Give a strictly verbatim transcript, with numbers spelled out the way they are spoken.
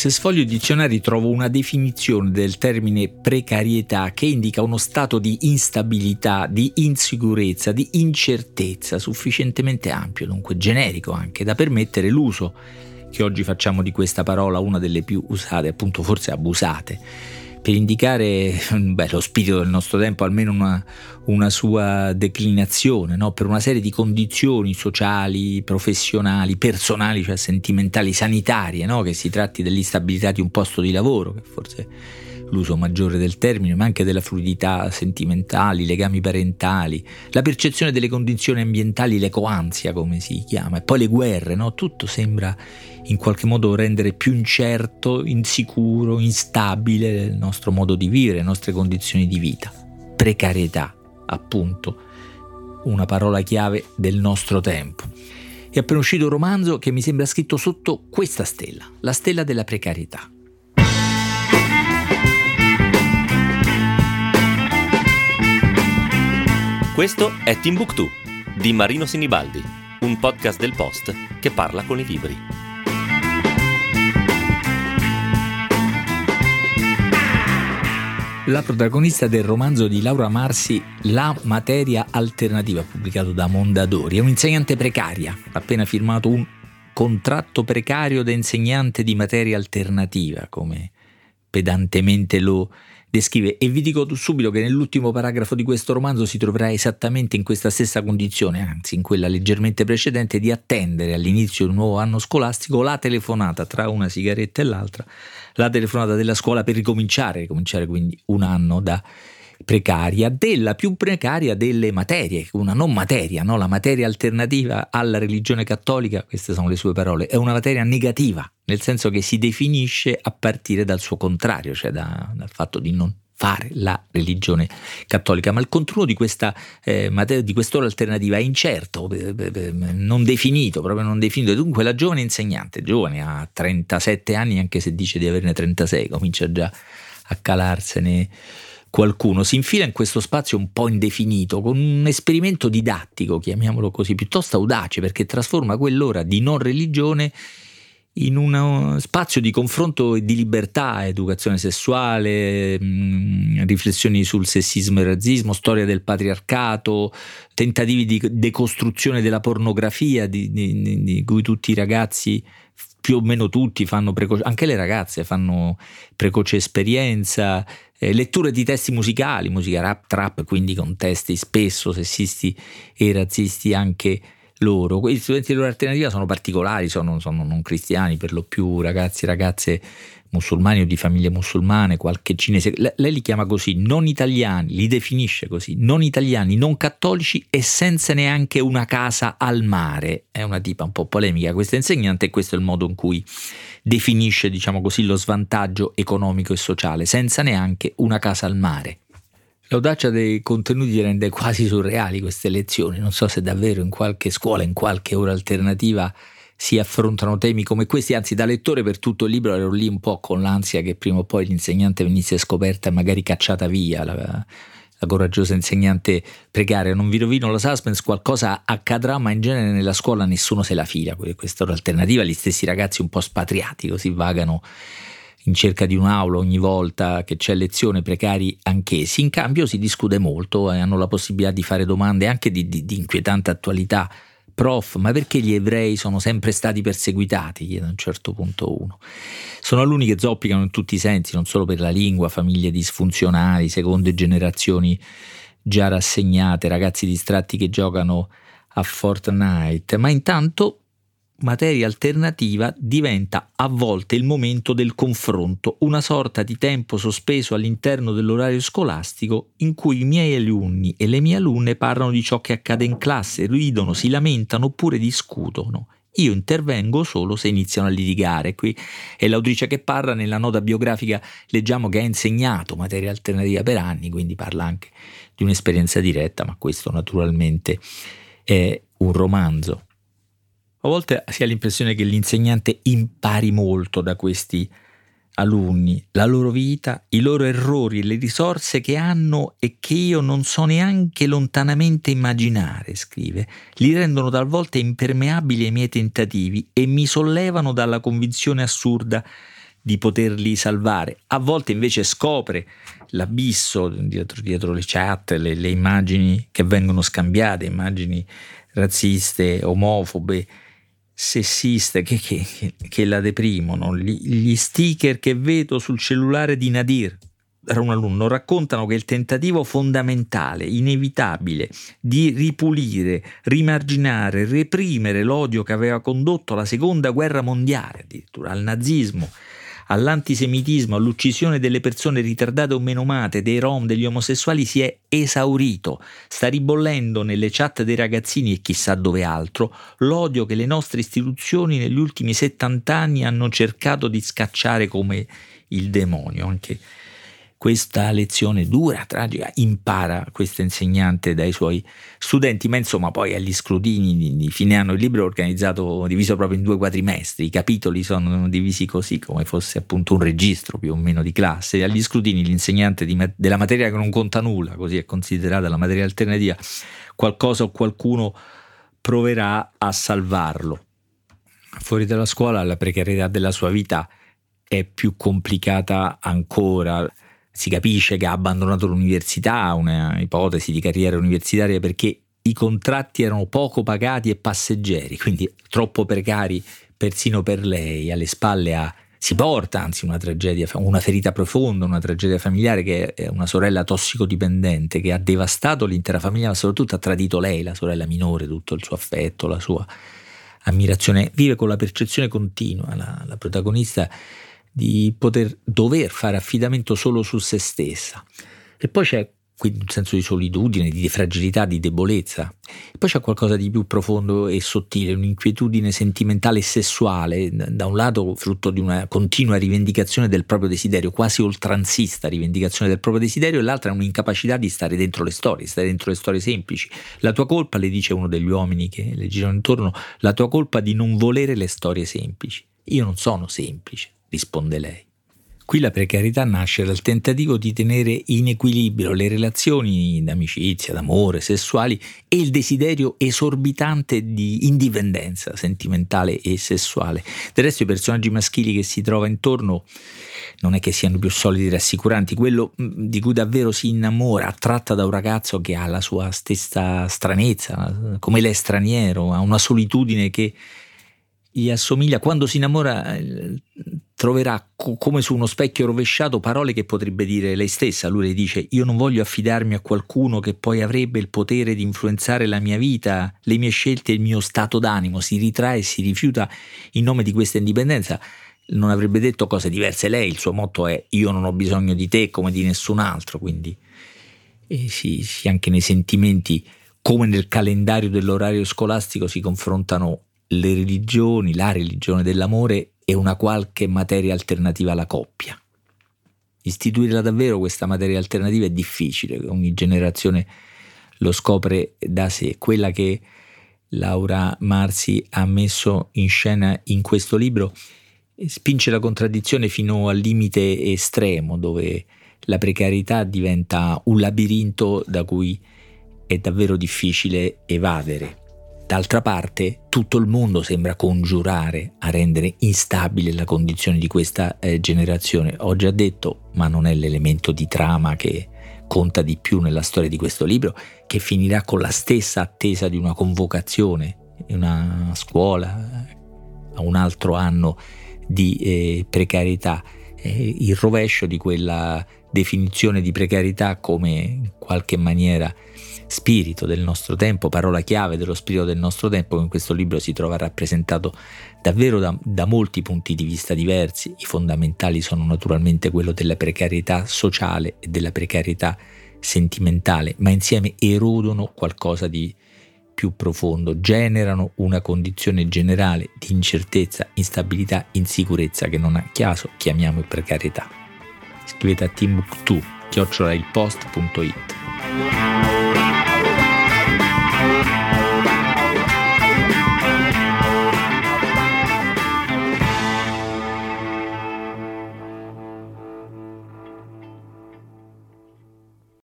Se sfoglio i dizionari trovo una definizione del termine precarietà che indica uno stato di instabilità, di insicurezza, di incertezza sufficientemente ampio, dunque generico anche, da permettere l'uso che oggi facciamo di questa parola, una delle più usate, appunto forse abusate, per indicare beh, lo spirito del nostro tempo, almeno una, una sua declinazione, no? Per una serie di condizioni sociali, professionali, personali, cioè sentimentali, sanitarie, no? Che si tratti dell'instabilità di un posto di lavoro, che forse l'uso maggiore del termine, ma anche della fluidità sentimentali, legami parentali, la percezione delle condizioni ambientali, l'ecoansia come si chiama, e poi le guerre, no? Tutto sembra in qualche modo rendere più incerto, insicuro, instabile il nostro modo di vivere, le nostre condizioni di vita. Precarietà, appunto, una parola chiave del nostro tempo. È appena uscito un romanzo che mi sembra scritto sotto questa stella, la stella della precarietà. Questo è Timbuktu di Marino Sinibaldi, un podcast del Post che parla con i libri. La protagonista del romanzo di Laura Marzi, La Materia Alternativa, pubblicato da Mondadori, è un'insegnante precaria, ha appena firmato un contratto precario da insegnante di materia alternativa, come pedantemente lo descrive, e vi dico subito che nell'ultimo paragrafo di questo romanzo si troverà esattamente in questa stessa condizione, anzi in quella leggermente precedente, di attendere all'inizio del nuovo anno scolastico la telefonata, tra una sigaretta e l'altra, la telefonata della scuola per ricominciare, ricominciare quindi un anno da precaria, della più precaria delle materie, una non materia, no? La materia alternativa alla religione cattolica, queste sono le sue parole, è una materia negativa, nel senso che si definisce a partire dal suo contrario, cioè da, dal fatto di non fare la religione cattolica, ma il contenuto di questa eh, materia, di quest'ora alternativa è incerto, non definito, proprio non definito. Dunque la giovane insegnante, giovane ha trentasette anni, anche se dice di averne trentasei, comincia già a calarsene qualcuno, si infila in questo spazio un po' indefinito con un esperimento didattico, chiamiamolo così, piuttosto audace, perché trasforma quell'ora di non religione in uno spazio di confronto e di libertà, educazione sessuale, mh, riflessioni sul sessismo e razzismo, storia del patriarcato, tentativi di decostruzione della pornografia di, di, di cui tutti i ragazzi, più o meno tutti, fanno precoce, anche le ragazze fanno precoce esperienza, eh, letture di testi musicali, musica rap, trap, quindi con testi spesso sessisti e razzisti anche loro. Gli studenti dell'ora alternativa sono particolari, sono, sono non cristiani, per lo più ragazzi e ragazze musulmani o di famiglie musulmane, qualche cinese. Le, lei li chiama così, non italiani, li definisce così, non italiani, non cattolici e senza neanche una casa al mare. È una tipa un po' polemica questa insegnante, e questo è il modo in cui definisce, diciamo così, lo svantaggio economico e sociale, senza neanche una casa al mare. L'audacia dei contenuti rende quasi surreali queste lezioni, non so se davvero in qualche scuola, in qualche ora alternativa si affrontano temi come questi, anzi da lettore per tutto il libro ero lì un po' con l'ansia che prima o poi l'insegnante venisse scoperta e magari cacciata via, la, la coraggiosa insegnante precaria. Non vi rovino la suspense, qualcosa accadrà, ma in genere nella scuola nessuno se la fila, questa ora alternativa, gli stessi ragazzi un po' spatriati così vagano in cerca di un'aula ogni volta che c'è lezione, precari anch'essi. In cambio si discute molto e eh, hanno la possibilità di fare domande anche di, di, di inquietante attualità. Prof, ma perché gli ebrei sono sempre stati perseguitati? Chiede a un certo punto uno. Sono alunni che zoppicano in tutti i sensi, non solo per la lingua, famiglie disfunzionali, seconde generazioni già rassegnate, ragazzi distratti che giocano a Fortnite, ma intanto materia alternativa diventa a volte il momento del confronto, una sorta di tempo sospeso all'interno dell'orario scolastico in cui i miei alunni e le mie alunne parlano di ciò che accade in classe, ridono, si lamentano oppure discutono. Io intervengo solo se iniziano a litigare. Qui è l'autrice che parla, nella nota biografica leggiamo che ha insegnato materia alternativa per anni, quindi parla anche di un'esperienza diretta, ma questo naturalmente è un romanzo. A volte si ha l'impressione che l'insegnante impari molto da questi alunni, la loro vita, i loro errori, le risorse che hanno e che io non so neanche lontanamente immaginare, scrive, li rendono talvolta impermeabili ai miei tentativi e mi sollevano dalla convinzione assurda di poterli salvare. A volte invece scopre l'abisso dietro, dietro le chat, le, le immagini che vengono scambiate, immagini razziste, omofobe, sessiste che, che, che la deprimono. Gli, gli sticker che vedo sul cellulare di Nadir, era un alunno, raccontano che il tentativo fondamentale, inevitabile, di ripulire, rimarginare, reprimere l'odio che aveva condotto alla seconda guerra mondiale, addirittura al nazismo, all'antisemitismo, all'uccisione delle persone ritardate o menomate, dei rom, degli omosessuali, si è esaurito. Sta ribollendo nelle chat dei ragazzini e chissà dove altro l'odio che le nostre istituzioni negli ultimi settanta anni hanno cercato di scacciare come il demonio. Anche questa lezione dura, tragica, impara questa insegnante dai suoi studenti, ma insomma poi agli scrutini di fine anno il libro è organizzato, diviso proprio in due quadrimestri, i capitoli sono divisi così come fosse appunto un registro più o meno di classe. Agli scrutini l'insegnante di, della materia che non conta nulla, così è considerata la materia alternativa, qualcosa o qualcuno proverà a salvarlo. Fuori dalla scuola la precarietà della sua vita è più complicata ancora. Si capisce che ha abbandonato l'università, una ipotesi di carriera universitaria, perché i contratti erano poco pagati e passeggeri, quindi troppo precari persino per lei. Alle spalle ha, si porta anzi una tragedia, una ferita profonda, una tragedia familiare, che è una sorella tossicodipendente che ha devastato l'intera famiglia, ma soprattutto ha tradito lei, la sorella minore, tutto il suo affetto, la sua ammirazione. Vive con la percezione continua, la, la protagonista, di poter dover fare affidamento solo su se stessa. E poi c'è quindi un senso di solitudine, di fragilità, di debolezza. E poi c'è qualcosa di più profondo e sottile, un'inquietudine sentimentale e sessuale, da un lato frutto di una continua rivendicazione del proprio desiderio, quasi oltranzista rivendicazione del proprio desiderio, e l'altra è un'incapacità di stare dentro le storie, stare dentro le storie semplici. La tua colpa, le dice uno degli uomini che le girano intorno, la tua colpa di non volere le storie semplici. Io non sono semplice, risponde lei. Qui la precarietà nasce dal tentativo di tenere in equilibrio le relazioni d'amicizia, d'amore, sessuali e il desiderio esorbitante di indipendenza sentimentale e sessuale. Del resto i personaggi maschili che si trova intorno non è che siano più solidi e rassicuranti. Quello di cui davvero si innamora, attratta da un ragazzo che ha la sua stessa stranezza, come lei è straniero, ha una solitudine che gli assomiglia. Quando si innamora troverà co- come su uno specchio rovesciato parole che potrebbe dire lei stessa. Lui le dice: io non voglio affidarmi a qualcuno che poi avrebbe il potere di influenzare la mia vita, le mie scelte e il mio stato d'animo. Si ritrae, si rifiuta in nome di questa indipendenza. Non avrebbe detto cose diverse lei, il suo motto è: io non ho bisogno di te come di nessun altro. Quindi e sì, sì, anche nei sentimenti, come nel calendario dell'orario scolastico, si confrontano le religioni, la religione dell'amore e una qualche materia alternativa alla coppia. Istituirla davvero questa materia alternativa è difficile, ogni generazione lo scopre da sé. Quella che Laura Marzi ha messo in scena in questo libro spinge la contraddizione fino al limite estremo, dove la precarietà diventa un labirinto da cui è davvero difficile evadere. D'altra parte, tutto il mondo sembra congiurare a rendere instabile la condizione di questa eh, generazione. Ho già detto, ma non è l'elemento di trama che conta di più nella storia di questo libro, che finirà con la stessa attesa di una convocazione in una scuola a un altro anno di eh, precarietà. Eh, il rovescio di quella definizione di precarietà come in qualche maniera spirito del nostro tempo, parola chiave dello spirito del nostro tempo, che in questo libro si trova rappresentato davvero da, da molti punti di vista diversi. I fondamentali sono naturalmente quello della precarietà sociale e della precarietà sentimentale, ma insieme erodono qualcosa di più profondo, generano una condizione generale di incertezza, instabilità, insicurezza che non a caso chiamiamo precarietà. Scrivete a Timbuktu chiocciola il post punto it.